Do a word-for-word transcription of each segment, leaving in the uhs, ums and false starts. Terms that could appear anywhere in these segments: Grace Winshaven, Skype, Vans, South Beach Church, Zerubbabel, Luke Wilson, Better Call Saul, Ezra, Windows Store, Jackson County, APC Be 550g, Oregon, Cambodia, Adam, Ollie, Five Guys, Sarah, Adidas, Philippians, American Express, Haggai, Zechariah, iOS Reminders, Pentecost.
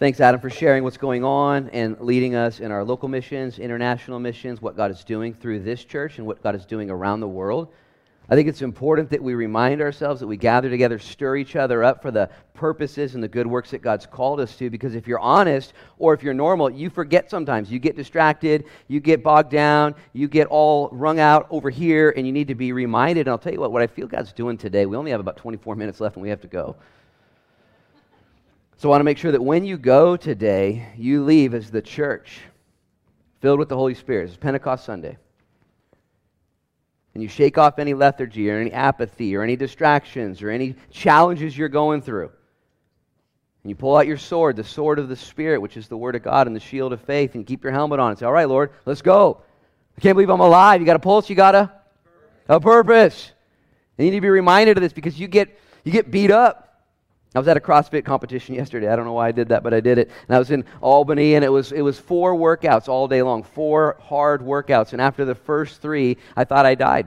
Thanks, Adam, for sharing what's going on and leading us in our local missions, international missions, what God is doing through this church and what God is doing around the world. I think it's important that we remind ourselves that we gather together, stir each other up for the purposes and the good works that God's called us to, because if you're honest or if you're normal, you forget sometimes. You get distracted, you get bogged down, you get all wrung out over here, and you need to be reminded. And I'll tell you what, what I feel God's doing today, we only have about twenty-four minutes left and we have to go. So I want to make sure that when you go today, you leave as the church filled with the Holy Spirit. It's Pentecost Sunday. And you shake off any lethargy or any apathy or any distractions or any challenges you're going through. And you pull out your sword, the sword of the Spirit, which is the Word of God, and the shield of faith, and keep your helmet on and say, all right, Lord, let's go. I can't believe I'm alive. You got a pulse, you got a, a purpose. And you need to be reminded of this because you get you get beat up. I was at a CrossFit competition yesterday. I don't know why I did that, but I did it. And I was in Albany, and it was it was four workouts all day long, four hard workouts. And after the first three, I thought I died.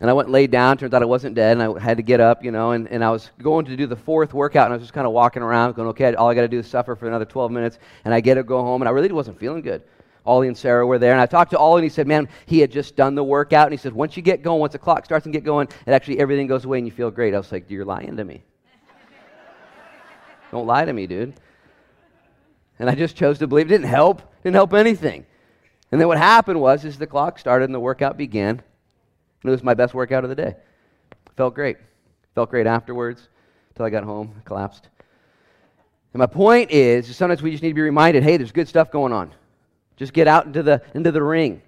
And I went and laid down. Turns out I wasn't dead, and I had to get up, you know. And, and I was going to do the fourth workout, and I was just kind of walking around going, okay, all I got to do is suffer for another twelve minutes. And I get to go home, and I really wasn't feeling good. Ollie and Sarah were there, and I talked to Ollie, and he said, man, he had just done the workout. And he said, once you get going, once the clock starts and get going, it actually everything goes away, and you feel great. I was like, you're lying to me. Don't lie to me, dude. And I just chose to believe. It didn't help. It didn't help anything. And then what happened was is the clock started and the workout began. And it was my best workout of the day. Felt great. Felt great afterwards until I got home, collapsed. And my point is, is sometimes we just need to be reminded, hey, there's good stuff going on. Just get out into the into the ring.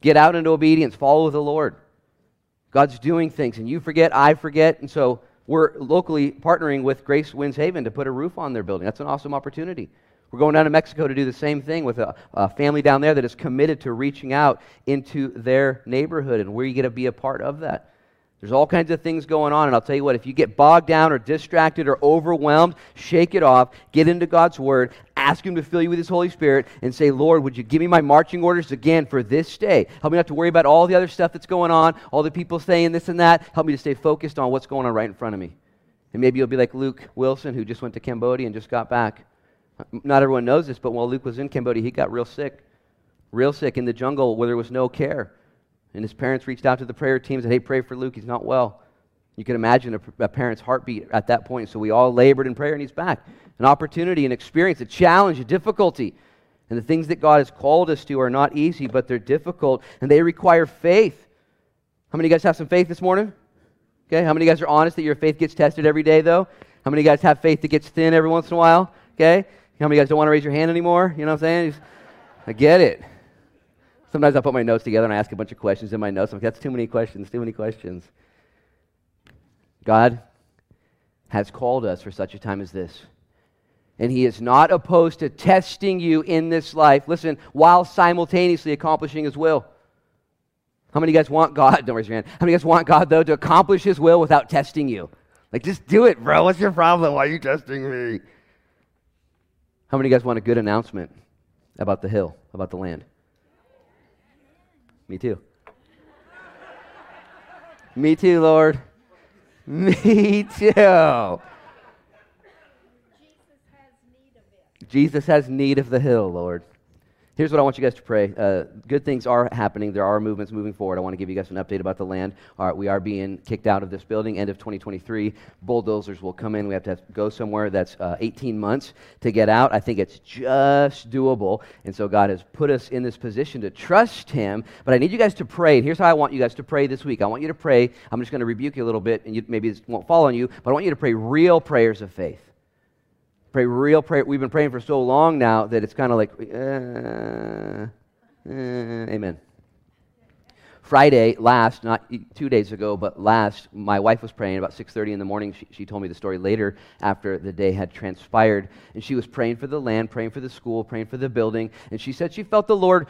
Get out into obedience. Follow the Lord. God's doing things. And you forget, I forget. And so we're locally partnering with Grace Winshaven to put a roof on their building. That's an awesome opportunity. We're going down to Mexico to do the same thing with a, a family down there that is committed to reaching out into their neighborhood, and we're going to be a part of that. There's all kinds of things going on, and I'll tell you what, if you get bogged down or distracted or overwhelmed, shake it off, get into God's Word, ask Him to fill you with His Holy Spirit, and say, Lord, would you give me my marching orders again for this day? Help me not to worry about all the other stuff that's going on, all the people saying this and that. Help me to stay focused on what's going on right in front of me. And maybe you'll be like Luke Wilson, who just went to Cambodia and just got back. Not everyone knows this, but while Luke was in Cambodia, he got real sick, real sick in the jungle where there was no care. And his parents reached out to the prayer team and said, hey, pray for Luke, he's not well. You can imagine a, a parent's heartbeat at that point. So we all labored in prayer, and he's back. An opportunity, an experience, a challenge, a difficulty. And the things that God has called us to are not easy, but they're difficult, and they require faith. How many of you guys have some faith this morning? Okay, how many of you guys are honest that your faith gets tested every day, though? How many of you guys have faith that gets thin every once in a while? Okay, how many of you guys don't want to raise your hand anymore? You know what I'm saying? I get it. Sometimes I put my notes together and I ask a bunch of questions in my notes. I'm like, that's too many questions, too many questions. God has called us for such a time as this. And He is not opposed to testing you in this life, listen, while simultaneously accomplishing His will. How many of you guys want God, don't raise your hand, how many of you guys want God, though, to accomplish His will without testing you? Like, just do it, bro. What's your problem? Why are you testing me? How many of you guys want a good announcement about the hill, about the land? Me too. Me too, Lord. Me too. Jesus has need of it. Jesus has need of the hill, Lord. Here's what I want you guys to pray. Uh, good things are happening. There are movements moving forward. I want to give you guys an update about the land. All right, we are being kicked out of this building. End of twenty twenty-three, bulldozers will come in. We have to, have to go somewhere that's uh, eighteen months to get out. I think it's just doable. And so God has put us in this position to trust Him. But I need you guys to pray. And here's how I want you guys to pray this week. I want you to pray. I'm just going to rebuke you a little bit, and you, maybe this won't fall on you, but I want you to pray real prayers of faith. Pray real prayer. We've been praying for so long now that it's kind of like, uh, uh, amen. Friday, last, not two days ago, but last, my wife was praying about six thirty in the morning. She, she told me the story later after the day had transpired. And she was praying for the land, praying for the school, praying for the building. And she said she felt the Lord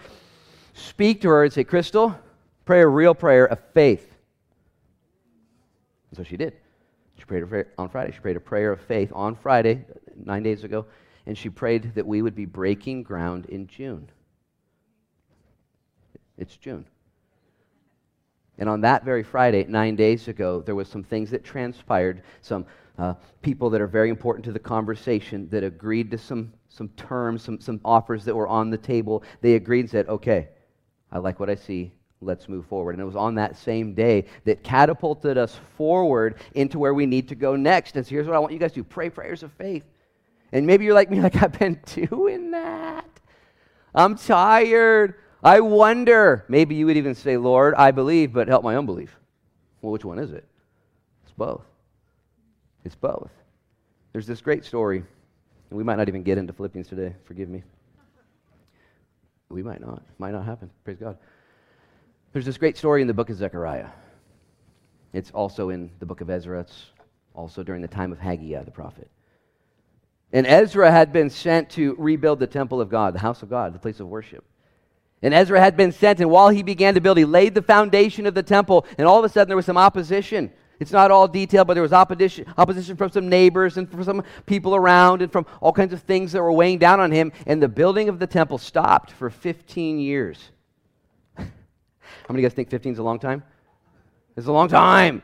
speak to her and say, Crystal, pray a real prayer of faith. And so she did. She prayed a prayer on Friday. She prayed a prayer of faith on Friday, nine days ago, and she prayed that we would be breaking ground in June. It's June. And on that very Friday, nine days ago, there was some things that transpired, some uh, people that are very important to the conversation that agreed to some some terms, some some offers that were on the table. They agreed and said, okay, I like what I see. Let's move forward. And it was on that same day that catapulted us forward into where we need to go next. And so here's what I want you guys to do. Pray prayers of faith. And maybe you're like me, like, I've been doing that. I'm tired. I wonder. Maybe you would even say, Lord, I believe, but help my unbelief. Well, which one is it? It's both. It's both. There's this great story, and we might not even get into Philippians today. Forgive me. We might not. It might not happen. Praise God. There's this great story in the book of Zechariah. It's also in the book of Ezra. It's also during the time of Haggai, the prophet. And Ezra had been sent to rebuild the temple of God, the house of God, the place of worship. And Ezra had been sent, and while he began to build, he laid the foundation of the temple, and all of a sudden there was some opposition. It's not all detailed, but there was opposition, opposition from some neighbors and from some people around and from all kinds of things that were weighing down on him, and the building of the temple stopped for fifteen years. How many of you guys think fifteen is a long time? It's a long time.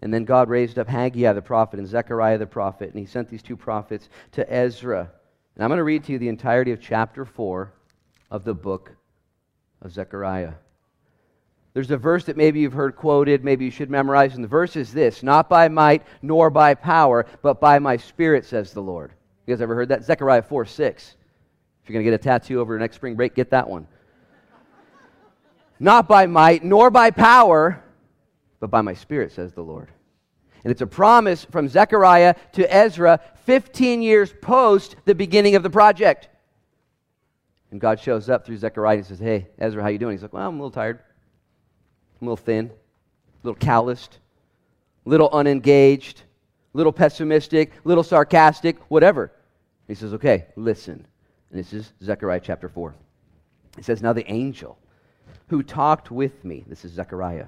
And then God raised up Haggai the prophet and Zechariah the prophet, and he sent these two prophets to Ezra. And I'm going to read to you the entirety of chapter four of the book of Zechariah. There's a verse that maybe you've heard quoted, maybe you should memorize, and the verse is this: not by might nor by power, but by my Spirit, says the Lord. You guys ever heard that? Zechariah four six. If you're going to get a tattoo over next spring break, get that one. Not by might, nor by power, but by my Spirit, says the Lord. And it's a promise from Zechariah to Ezra fifteen years post the beginning of the project. And God shows up through Zechariah and says, hey, Ezra, how you doing? He's like, well, I'm a little tired. I'm a little thin, a little calloused, a little unengaged, a little pessimistic, a little sarcastic, whatever. And he says, okay, listen. And this is Zechariah chapter four. It says, now the angel who talked with me, this is Zechariah,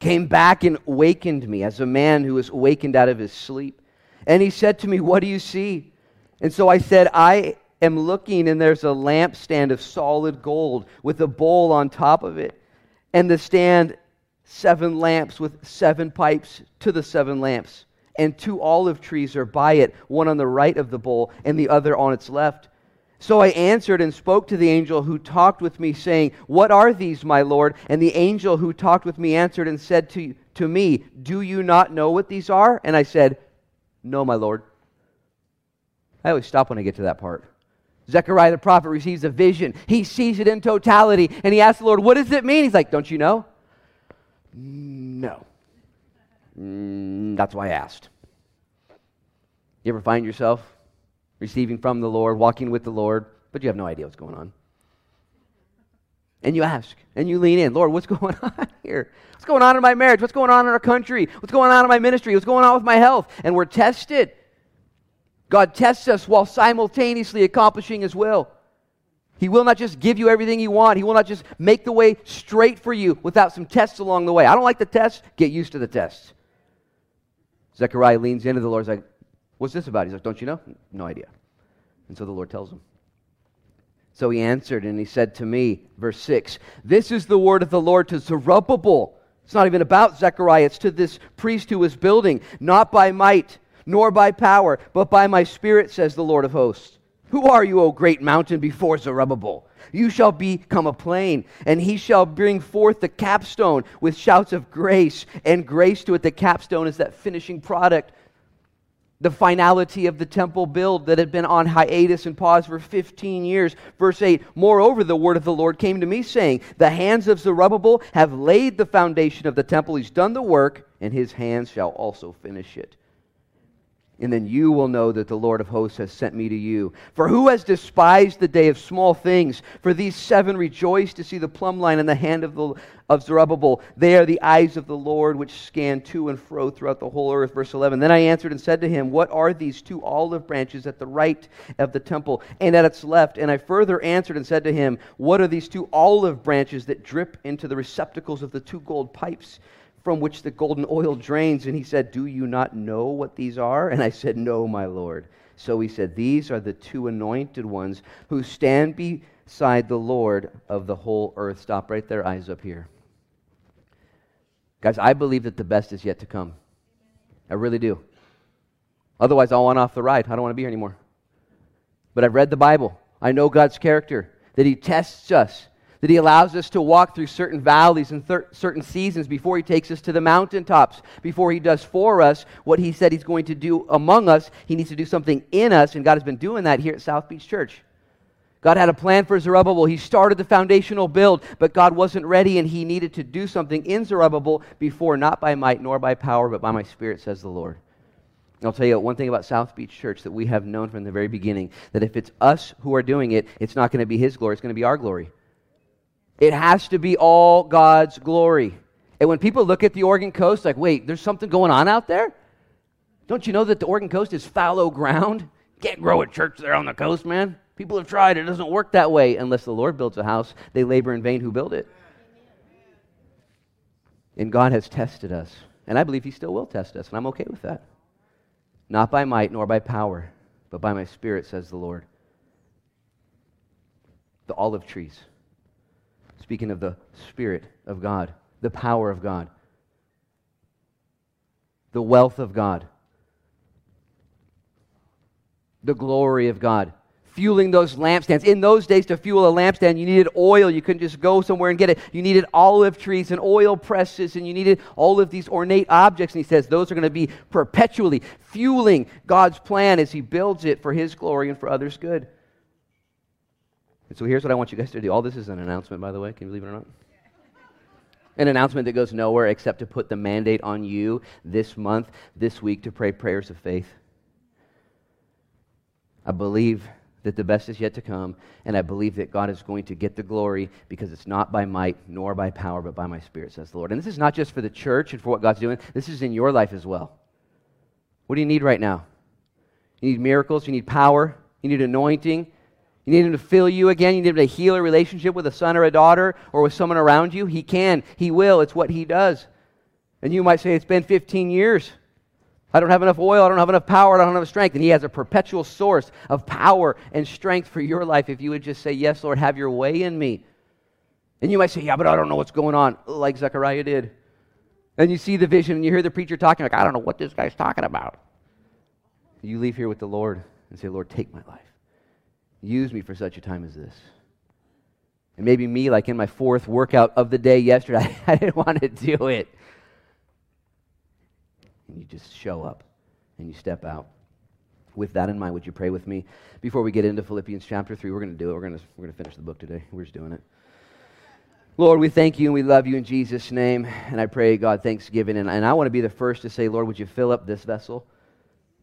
came back and wakened me as a man who is wakened out of his sleep. And he said to me, what do you see? And so I said, I am looking, and there's a lampstand of solid gold with a bowl on top of it. And the stand, seven lamps with seven pipes to the seven lamps. And two olive trees are by it, one on the right of the bowl and the other on its left. So I answered and spoke to the angel who talked with me, saying, what are these, my Lord? And the angel who talked with me answered and said to, to me, do you not know what these are? And I said, no, my Lord. I always stop when I get to that part. Zechariah the prophet receives a vision. He sees it in totality, and he asks the Lord, what does it mean? He's like, don't you know? No. Mm, that's why I asked. You ever find yourself receiving from the Lord, walking with the Lord, but you have no idea what's going on? And you ask, and you lean in. Lord, what's going on here? What's going on in my marriage? What's going on in our country? What's going on in my ministry? What's going on with my health? And we're tested. God tests us while simultaneously accomplishing His will. He will not just give you everything you want. He will not just make the way straight for you without some tests along the way. I don't like the test. Get used to the test. Zechariah leans into the Lord. He's like, what's this about? He's like, don't you know? No idea. And so the Lord tells him. So he answered and he said to me, verse six, this is the word of the Lord to Zerubbabel. It's not even about Zechariah. It's to this priest who was building. Not by might, nor by power, but by my Spirit, says the Lord of hosts. Who are you, O great mountain, before Zerubbabel? You shall become a plain, and he shall bring forth the capstone with shouts of grace, and grace to it. The capstone is that finishing product, the finality of the temple build that had been on hiatus and pause for fifteen years. Verse eight, moreover, the word of the Lord came to me, saying, the hands of Zerubbabel have laid the foundation of the temple. He's done the work, and his hands shall also finish it. And then you will know that the Lord of hosts has sent me to you. For who has despised the day of small things? For these seven rejoice to see the plumb line in the hand of, the, of Zerubbabel. They are the eyes of the Lord which scan to and fro throughout the whole earth. Verse eleven, then I answered and said to him, what are these two olive branches at the right of the temple and at its left? And I further answered and said to him, what are these two olive branches that drip into the receptacles of the two gold pipes from which the golden oil drains? And he said, do you not know what these are? And I said, no, my Lord. So he said, these are the two anointed ones who stand beside the Lord of the whole earth. Stop right there, eyes up here. Guys, I believe that the best is yet to come. I really do. Otherwise, I want off the ride. I don't want to be here anymore. But I've read the Bible. I know God's character, that He tests us, that He allows us to walk through certain valleys and thir- certain seasons before He takes us to the mountaintops, before He does for us what He said He's going to do among us. He needs to do something in us, and God has been doing that here at South Beach Church. God had a plan for Zerubbabel. He started the foundational build, but God wasn't ready, and He needed to do something in Zerubbabel before, not by might nor by power, but by my Spirit, says the Lord. And I'll tell you one thing about South Beach Church that we have known from the very beginning, that if it's us who are doing it, it's not going to be His glory, it's going to be our glory. It has to be all God's glory. And when people look at the Oregon coast, like, wait, there's something going on out there? Don't you know that the Oregon coast is fallow ground? You can't grow a church there on the coast, man. People have tried. It doesn't work that way. Unless the Lord builds a house, they labor in vain who build it. And God has tested us. And I believe He still will test us. And I'm okay with that. Not by might nor by power, but by my Spirit, says the Lord. The olive trees. Speaking of the Spirit of God, the power of God, the wealth of God, the glory of God. Fueling those lampstands. In those days, to fuel a lampstand, you needed oil. You couldn't just go somewhere and get it. You needed olive trees and oil presses, and you needed all of these ornate objects. And He says those are going to be perpetually fueling God's plan as He builds it for His glory and for others' good. And so here's what I want you guys to do. All this is an announcement, by the way. Can you believe it or not? An announcement that goes nowhere except to put the mandate on you this month, this week, to pray prayers of faith. I believe that the best is yet to come, and I believe that God is going to get the glory because it's not by might nor by power, but by my Spirit, says the Lord. And this is not just for the church and for what God's doing. This is in your life as well. What do you need right now? You need miracles. You need power. You need anointing. You need Him to fill you again. You need Him to heal a relationship with a son or a daughter or with someone around you. He can. He will. It's what He does. And you might say, it's been fifteen years. I don't have enough oil, I don't have enough power, I don't have enough strength. And He has a perpetual source of power and strength for your life if you would just say, yes, Lord, have your way in me. And you might say, yeah, but I don't know what's going on, like Zechariah did. And you see the vision and you hear the preacher talking, like, I don't know what this guy's talking about. You leave here with the Lord and say, Lord, take my life. Use me for such a time as this. And maybe me, like in my fourth workout of the day yesterday, I didn't want to do it. And you just show up and you step out. With that in mind, would you pray with me? Before we get into Philippians chapter three, we're going to do it. We're going to we're going to finish the book today. We're just doing it. Lord, we thank you and we love you in Jesus' name. And I pray, God, thanksgiving. And, and I want to be the first to say, Lord, would you fill up this vessel?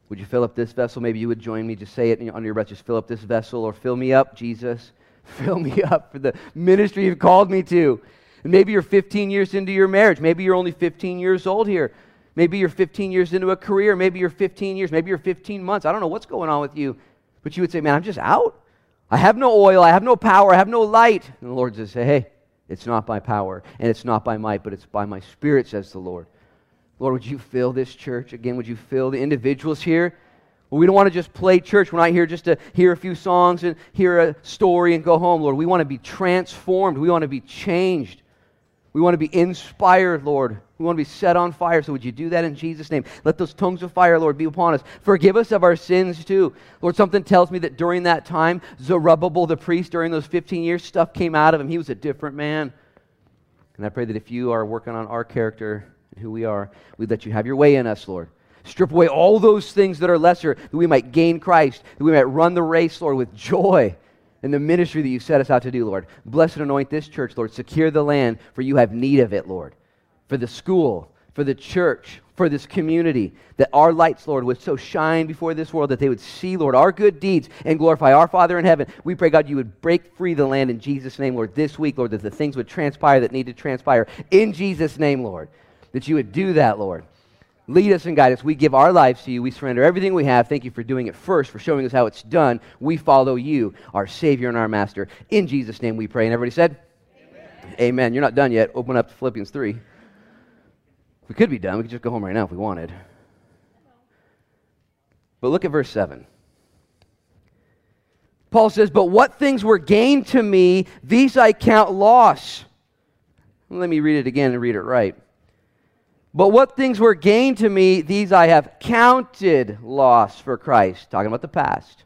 Would you fill up this vessel? Maybe you would join me. Just say it under your breath. Just fill up this vessel, or fill me up, Jesus. Fill me up for the ministry you've called me to. And maybe you're fifteen years into your marriage. Maybe you're only fifteen years old here. Maybe you're fifteen years into a career. Maybe you're fifteen years. Maybe you're fifteen months. I don't know what's going on with you. But you would say, man, I'm just out. I have no oil. I have no power. I have no light. And the Lord just say, hey, it's not by power and it's not by might, but it's by my Spirit, says the Lord. Lord, would you fill this church? Again, would you fill the individuals here? Well, we don't want to just play church. We're not here just to hear a few songs and hear a story and go home, Lord. We want to be transformed. We want to be changed. We want to be inspired, Lord. We want to be set on fire. So would you do that in Jesus' name? Let those tongues of fire, Lord, be upon us. Forgive us of our sins too. Lord, something tells me that during that time, Zerubbabel the priest, during those fifteen years, stuff came out of him. He was a different man. And I pray that if you are working on our character and who we are, we'd let you have your way in us, Lord. Strip away all those things that are lesser, that we might gain Christ, that we might run the race, Lord, with joy. And the ministry that you set us out to do, Lord. Bless and anoint this church, Lord. Secure the land, for you have need of it, Lord. For the school, for the church, for this community, that our lights, Lord, would so shine before this world that they would see, Lord, our good deeds and glorify our Father in heaven. We pray, God, you would break free the land in Jesus' name, Lord, this week, Lord, that the things would transpire that need to transpire in Jesus' name, Lord, that you would do that, Lord. Lead us and guide us. We give our lives to you. We surrender everything we have. Thank you for doing it first, for showing us how it's done. We follow you, our Savior and our Master. In Jesus' name we pray. And everybody said? Amen. Amen. You're not done yet. Open up to Philippians three. We could be done. We could just go home right now if we wanted. But look at verse seven. Paul says, but what things were gained to me, these I count loss. Let me read it again and read it right. But what things were gained to me, these I have counted loss for Christ. Talking about the past.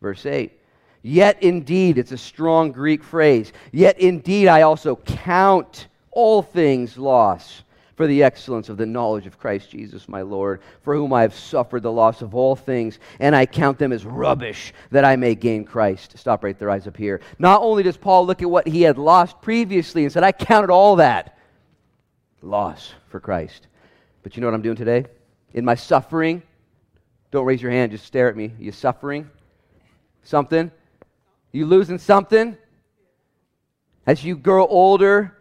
Verse eight. Yet indeed, it's a strong Greek phrase. Yet indeed, I also count all things loss for the excellence of the knowledge of Christ Jesus my Lord, for whom I have suffered the loss of all things, and I count them as rubbish, that I may gain Christ. Stop right there, eyes up here. Not only does Paul look at what he had lost previously and said, I counted all that loss for Christ. But you know what I'm doing today? In my suffering, don't raise your hand, just stare at me. Are you suffering something? You losing something? As you grow older,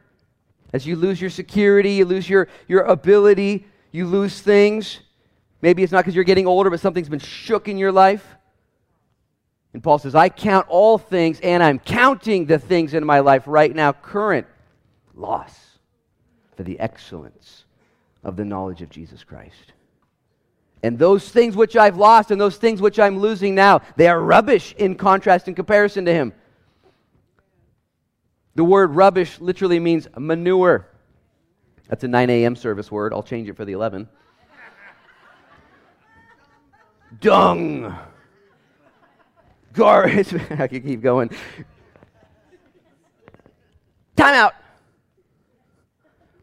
as you lose your security, you lose your, your ability, you lose things. Maybe it's not because you're getting older, but something's been shook in your life. And Paul says, I count all things, and I'm counting the things in my life right now, current loss, for the excellence of the knowledge of Jesus Christ. And those things which I've lost and those things which I'm losing now, they are rubbish in contrast and comparison to him. The word rubbish literally means manure. That's a nine a.m. service word. I'll change it for the eleven. Dung. Garbage. I could keep going. Time out.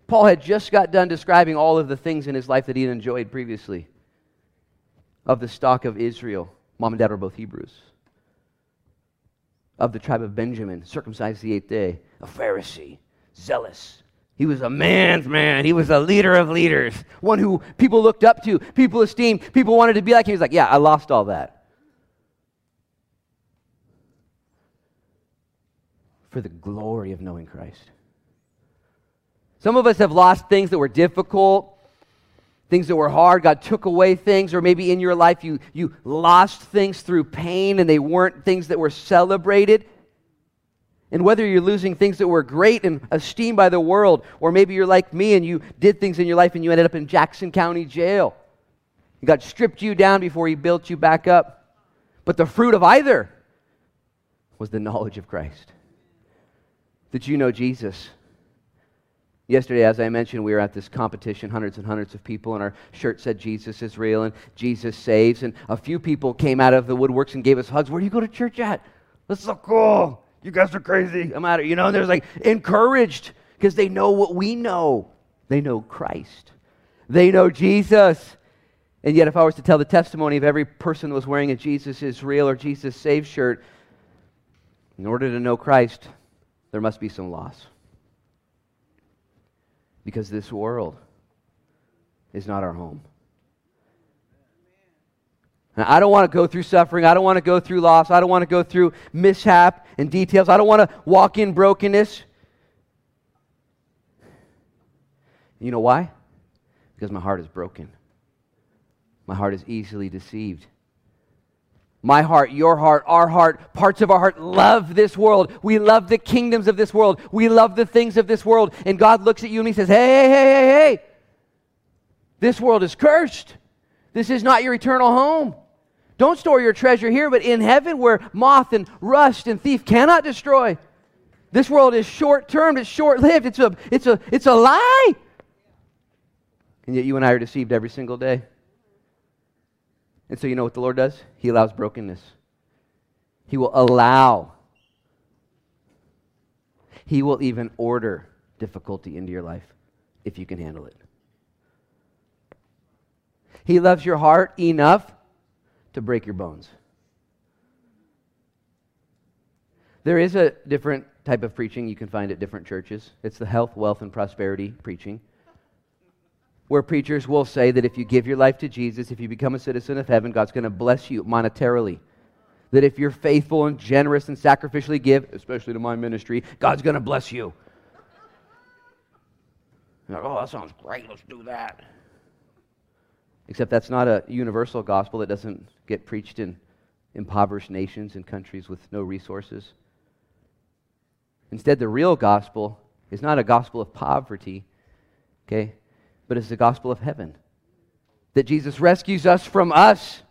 Paul had just got done describing all of the things in his life that he had enjoyed previously. Of the stock of Israel. Mom and dad were both Hebrews. Of the tribe of Benjamin, circumcised the eighth day, a Pharisee, zealous. He was a man's man. He was a leader of leaders, one who people looked up to, people esteemed, people wanted to be like him. He was like, yeah, I lost all that. For the glory of knowing Christ. Some of us have lost things that were difficult, things that were hard. God took away things, or maybe in your life you, you lost things through pain and they weren't things that were celebrated. And whether you're losing things that were great and esteemed by the world, or maybe you're like me and you did things in your life and you ended up in Jackson County jail. God stripped you down before he built you back up. But the fruit of either was the knowledge of Christ. That you know Jesus. Yesterday, as I mentioned, we were at this competition, hundreds and hundreds of people, and our shirt said, Jesus is real, and Jesus saves, and a few people came out of the woodworks and gave us hugs. Where do you go to church at? That's so cool. You guys are crazy. I'm out of, you know, and they're like encouraged because they know what we know. They know Christ. They know Jesus. And yet, if I was to tell the testimony of every person that was wearing a Jesus is real or Jesus saves shirt, in order to know Christ, there must be some loss. Because this world is not our home. Now, I don't want to go through suffering. I don't want to go through loss. I don't want to go through mishap and details. I don't want to walk in brokenness. You know why? Because my heart is broken. My heart is easily deceived. My heart, your heart, our heart, parts of our heart love this world. We love the kingdoms of this world. We love the things of this world. And God looks at you and he says, hey, hey, hey, hey, hey. This world is cursed. This is not your eternal home. Don't store your treasure here, but in heaven where moth and rust and thief cannot destroy. This world is short-term. It's short-lived. It's a, it's a, it's a lie. And yet you and I are deceived every single day. And so you know what the Lord does? He allows brokenness. He will allow. He will even order difficulty into your life if you can handle it. He loves your heart enough to break your bones. There is a different type of preaching you can find at different churches. It's the health, wealth, and prosperity preaching, where preachers will say that if you give your life to Jesus, if you become a citizen of heaven, God's going to bless you monetarily. That if you're faithful and generous and sacrificially give, especially to my ministry, God's going to bless you. Like, oh, that sounds great. Let's do that. Except that's not a universal gospel that doesn't get preached in impoverished nations and countries with no resources. Instead, the real gospel is not a gospel of poverty, okay? But it's the gospel of heaven. That Jesus rescues us from us.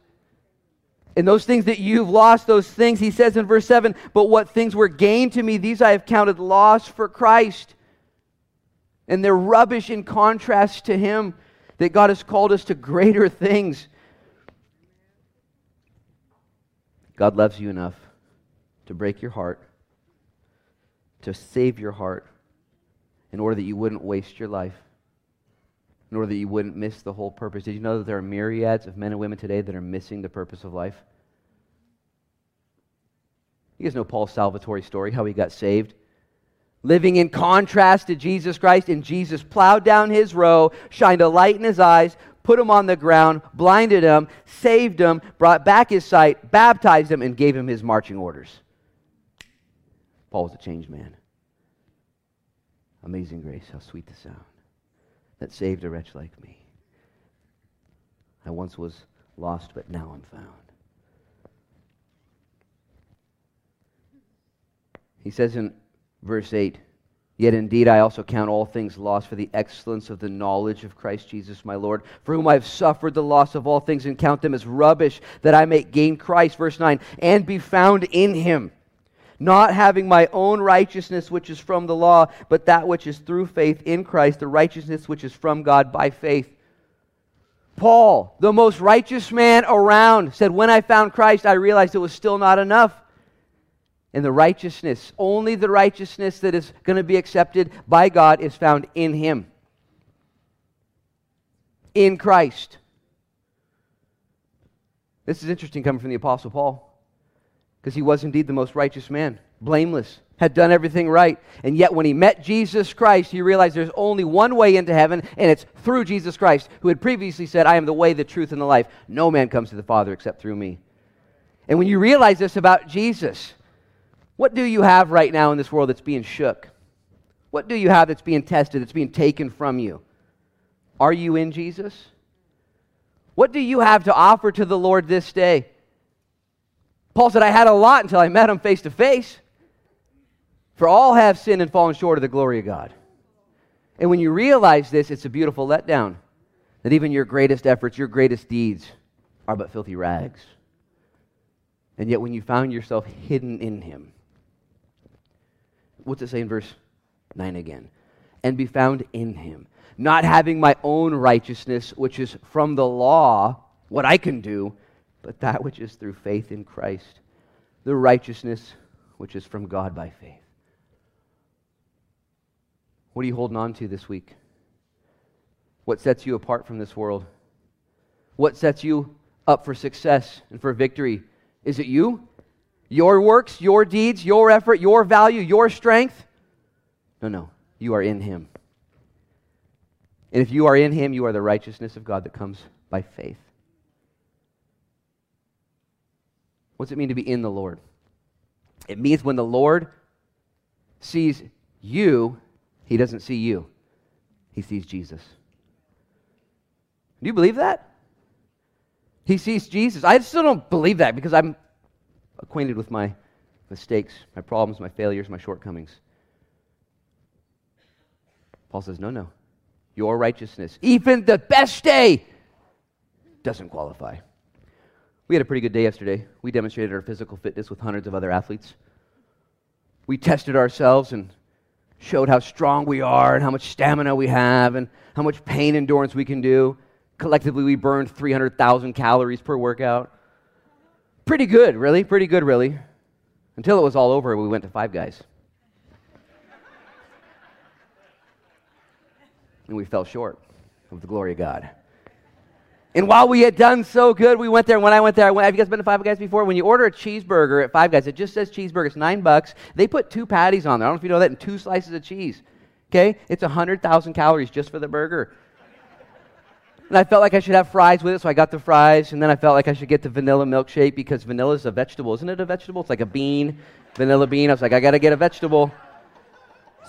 And those things that you've lost, those things, he says in verse seven, but what things were gained to me, these I have counted loss for Christ. And they're rubbish in contrast to Him, that God has called us to greater things. God loves you enough to break your heart, to save your heart, in order that you wouldn't waste your life, in order that you wouldn't miss the whole purpose. Did you know that there are myriads of men and women today that are missing the purpose of life? You guys know Paul Salvatore's story, how he got saved. Living in contrast to Jesus Christ, and Jesus plowed down his row, shined a light in his eyes, put him on the ground, blinded him, saved him, brought back his sight, baptized him, and gave him his marching orders. Paul was a changed man. Amazing grace, how sweet the sound that saved a wretch like me. I once was lost, but now I'm found. He says in verse eight, "Yet indeed I also count all things lost for the excellence of the knowledge of Christ Jesus my Lord, for whom I have suffered the loss of all things and count them as rubbish, that I may gain Christ," verse nine, "and be found in Him, not having my own righteousness which is from the law, but that which is through faith in Christ, the righteousness which is from God by faith." Paul, the most righteous man around, said, "When I found Christ, I realized it was still not enough." And the righteousness, only the righteousness that is going to be accepted by God, is found in Him. In Christ. This is interesting coming from the Apostle Paul, because he was indeed the most righteous man, blameless, had done everything right. And yet when he met Jesus Christ, he realized there's only one way into heaven, and it's through Jesus Christ, who had previously said, "I am the way, the truth, and the life. No man comes to the Father except through me." And when you realize this about Jesus, what do you have right now in this world that's being shook? What do you have that's being tested, that's being taken from you? Are you in Jesus? What do you have to offer to the Lord this day? Paul said, "I had a lot until I met Him face to face. For all have sinned and fallen short of the glory of God." And when you realize this, it's a beautiful letdown that even your greatest efforts, your greatest deeds are but filthy rags. And yet when you found yourself hidden in Him, what's it say in verse nine again? "And be found in Him, not having my own righteousness, which is from the law," what I can do, "but that which is through faith in Christ, the righteousness which is from God by faith." What are you holding on to this week? What sets you apart from this world? What sets you up for success and for victory? Is it you? Your works, your deeds, your effort, your value, your strength? No, no. You are in Him. And if you are in Him, you are the righteousness of God that comes by faith. What's it mean to be in the Lord? It means when the Lord sees you, He doesn't see you. He sees Jesus. Do you believe that? He sees Jesus. I still don't believe that because I'm acquainted with my mistakes, my problems, my failures, my shortcomings. Paul says, no, no. Your righteousness, even the best day, doesn't qualify. We had a pretty good day yesterday. We demonstrated our physical fitness with hundreds of other athletes. We tested ourselves and showed how strong we are and how much stamina we have and how much pain endurance we can do. Collectively, we burned three hundred thousand calories per workout. Pretty good, really. Pretty good, really. Until it was all over and we went to Five Guys. And we fell short of the glory of God. And while we had done so good, we went there. When I went there, I went, have you guys been to Five Guys before? When you order a cheeseburger at Five Guys, it just says cheeseburger. It's nine bucks. They put two patties on there. I don't know if you know that, and two slices of cheese. Okay? It's one hundred thousand calories just for the burger. And I felt like I should have fries with it, so I got the fries. And then I felt like I should get the vanilla milkshake because vanilla is a vegetable. Isn't it a vegetable? It's like a bean, vanilla bean. I was like, I got to get a vegetable.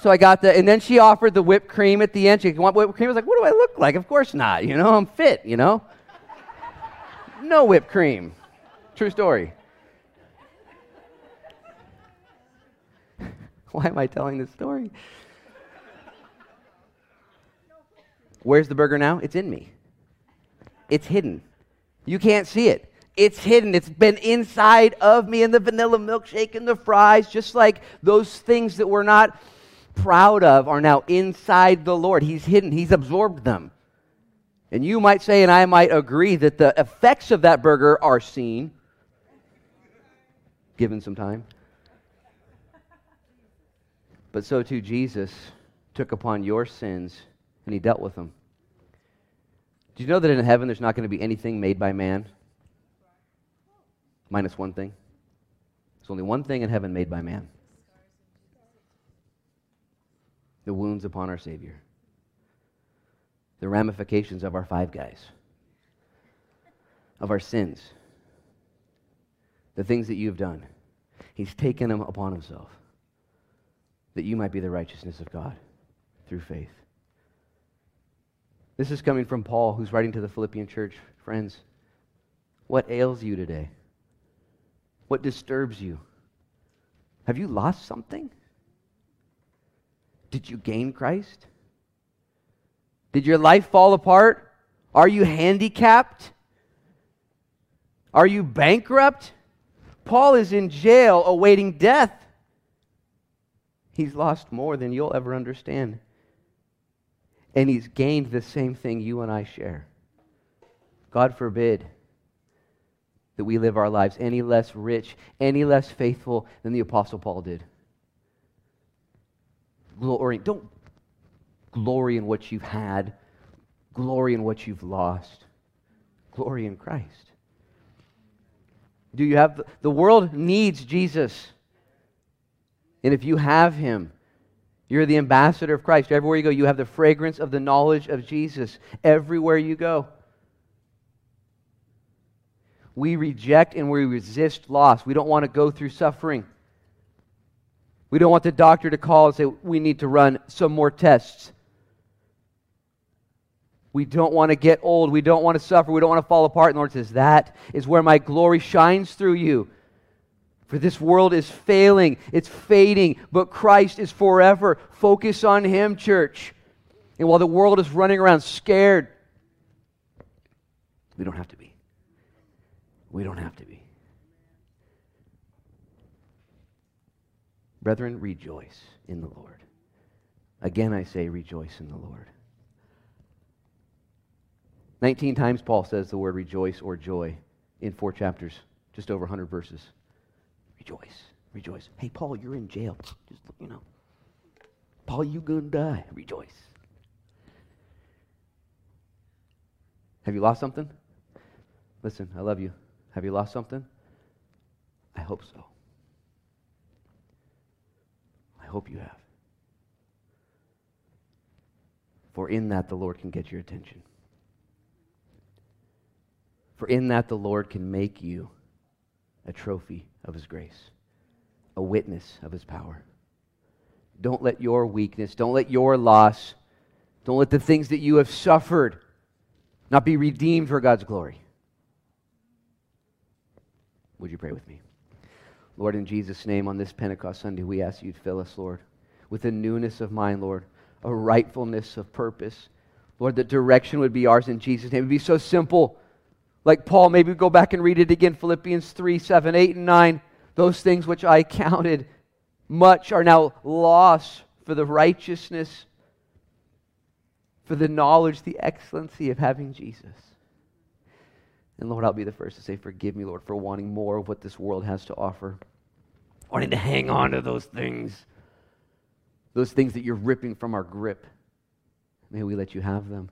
So I got the, and then she offered the whipped cream at the end. She said, "You want whipped cream?" I was like, what do I look like? Of course not. You know, I'm fit, you know. No whipped cream. True story. Why am I telling this story? Where's the burger now? It's in me. It's hidden. You can't see it. It's hidden. It's been inside of me, and the vanilla milkshake and the fries, just like those things that were not proud of are now inside the Lord. He's hidden. He's absorbed them. And you might say, and I might agree, that the effects of that burger are seen, given some time. But so too Jesus took upon your sins and he dealt with them. Do you know that in heaven there's not going to be anything made by man? Minus one thing. There's only one thing in heaven made by man. The wounds upon our Savior. The ramifications of our five guys. Of our sins. The things that you've done. He's taken them upon himself. That you might be the righteousness of God through faith. This is coming from Paul, who's writing to the Philippian church. Friends, what ails you today? What disturbs you? Have you lost something? Did you gain Christ? Did your life fall apart? Are you handicapped? Are you bankrupt? Paul is in jail awaiting death. He's lost more than you'll ever understand. And he's gained the same thing you and I share. God forbid that we live our lives any less rich, any less faithful than the Apostle Paul did. Glory, don't glory in what you've had. Glory in what you've lost. Glory in Christ. Do you have the, the world needs Jesus. And if you have him, you're the ambassador of Christ. Everywhere you go, you have the fragrance of the knowledge of Jesus. Everywhere you go. We reject and we resist loss. We don't want to go through suffering. We don't want the doctor to call and say, we need to run some more tests. We don't want to get old. We don't want to suffer. We don't want to fall apart. And the Lord says, that is where my glory shines through you. For this world is failing, it's fading, but Christ is forever. Focus on him, church. And while the world is running around scared, we don't have to be. We don't have to be. Brethren, rejoice in the Lord. Again, I say rejoice in the Lord. nineteen times Paul says the word rejoice or joy in four chapters, just over one hundred verses. Rejoice, rejoice. Hey, Paul, you're in jail. Just, you know. Paul, you're going to die. Rejoice. Have you lost something? Listen, I love you. Have you lost something? I hope so. I hope you have. For in that the Lord can get your attention. For in that the Lord can make you a trophy of his grace, a witness of his power. Don't let your weakness, don't let your loss, don't let the things that you have suffered not be redeemed for God's glory. Would you pray with me? Lord, in Jesus' name, on this Pentecost Sunday, we ask you to fill us, Lord, with a newness of mind, Lord, a rightfulness of purpose. Lord, that direction would be ours in Jesus' name. It would be so simple. Like Paul, maybe we go back and read it again, Philippians three, seven, eight, and nine. Those things which I counted much are now loss for the righteousness, for the knowledge, the excellency of having Jesus. And Lord, I'll be the first to say, forgive me, Lord, for wanting more of what this world has to offer. Wanting to hang on to those things. Those things that you're ripping from our grip. May we let you have them.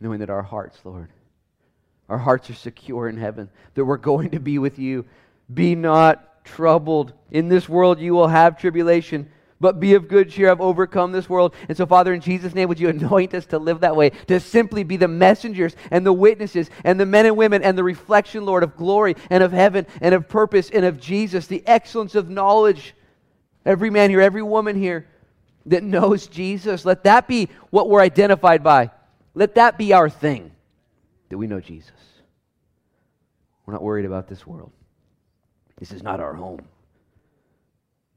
Knowing that our hearts, Lord, our hearts are secure in heaven, that we're going to be with you. Be not troubled. In this world you will have tribulation, but be of good cheer. I've overcome this world. And so, Father, in Jesus' name, would you anoint us to live that way, to simply be the messengers and the witnesses and the men and women and the reflection, Lord, of glory and of heaven and of purpose and of Jesus, the excellence of knowledge. Every man here, every woman here that knows Jesus, let that be what we're identified by. Let that be our thing. That we know Jesus. We're not worried about this world. This is not our home.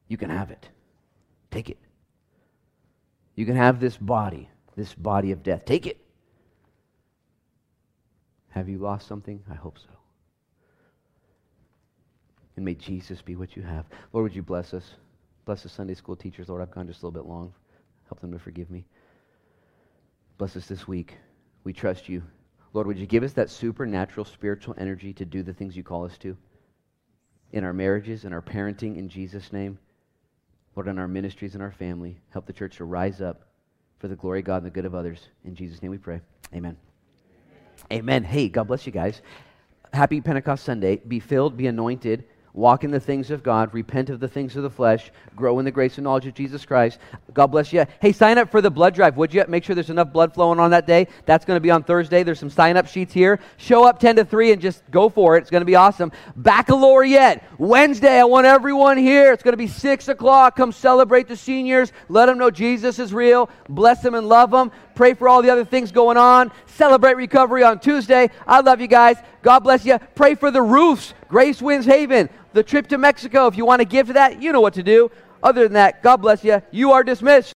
You can have it. Take it. You can have this body, this body of death. Take it. Have you lost something? I hope so. And may Jesus be what you have. Lord, would you bless us? Bless the Sunday school teachers, Lord. I've gone just a little bit long. Help them to forgive me. Bless us this week. We trust you. Lord, would you give us that supernatural spiritual energy to do the things you call us to? In our marriages, in our parenting, in Jesus' name. Lord, in our ministries, in our family. Help the church to rise up for the glory of God and the good of others. In Jesus' name we pray. Amen. Amen. Amen. Hey, God bless you guys. Happy Pentecost Sunday. Be filled, be anointed. Walk in the things of God, repent of the things of the flesh, grow in the grace and knowledge of Jesus Christ. God bless you. Hey, sign up for the blood drive, would you? Make sure there's enough blood flowing on that day. That's going to be on Thursday. There's some sign-up sheets here. Show up ten to three and just go for it. It's going to be awesome. Baccalaureate, Wednesday. I want everyone here. It's going to be six o'clock. Come celebrate the seniors. Let them know Jesus is real. Bless them and love them. Pray for all the other things going on. Celebrate recovery on Tuesday. I love you guys. God bless you. Pray for the roofs. Grace Winshaven. The trip to Mexico, if you want to give to that, you know what to do. Other than that, God bless you. You are dismissed.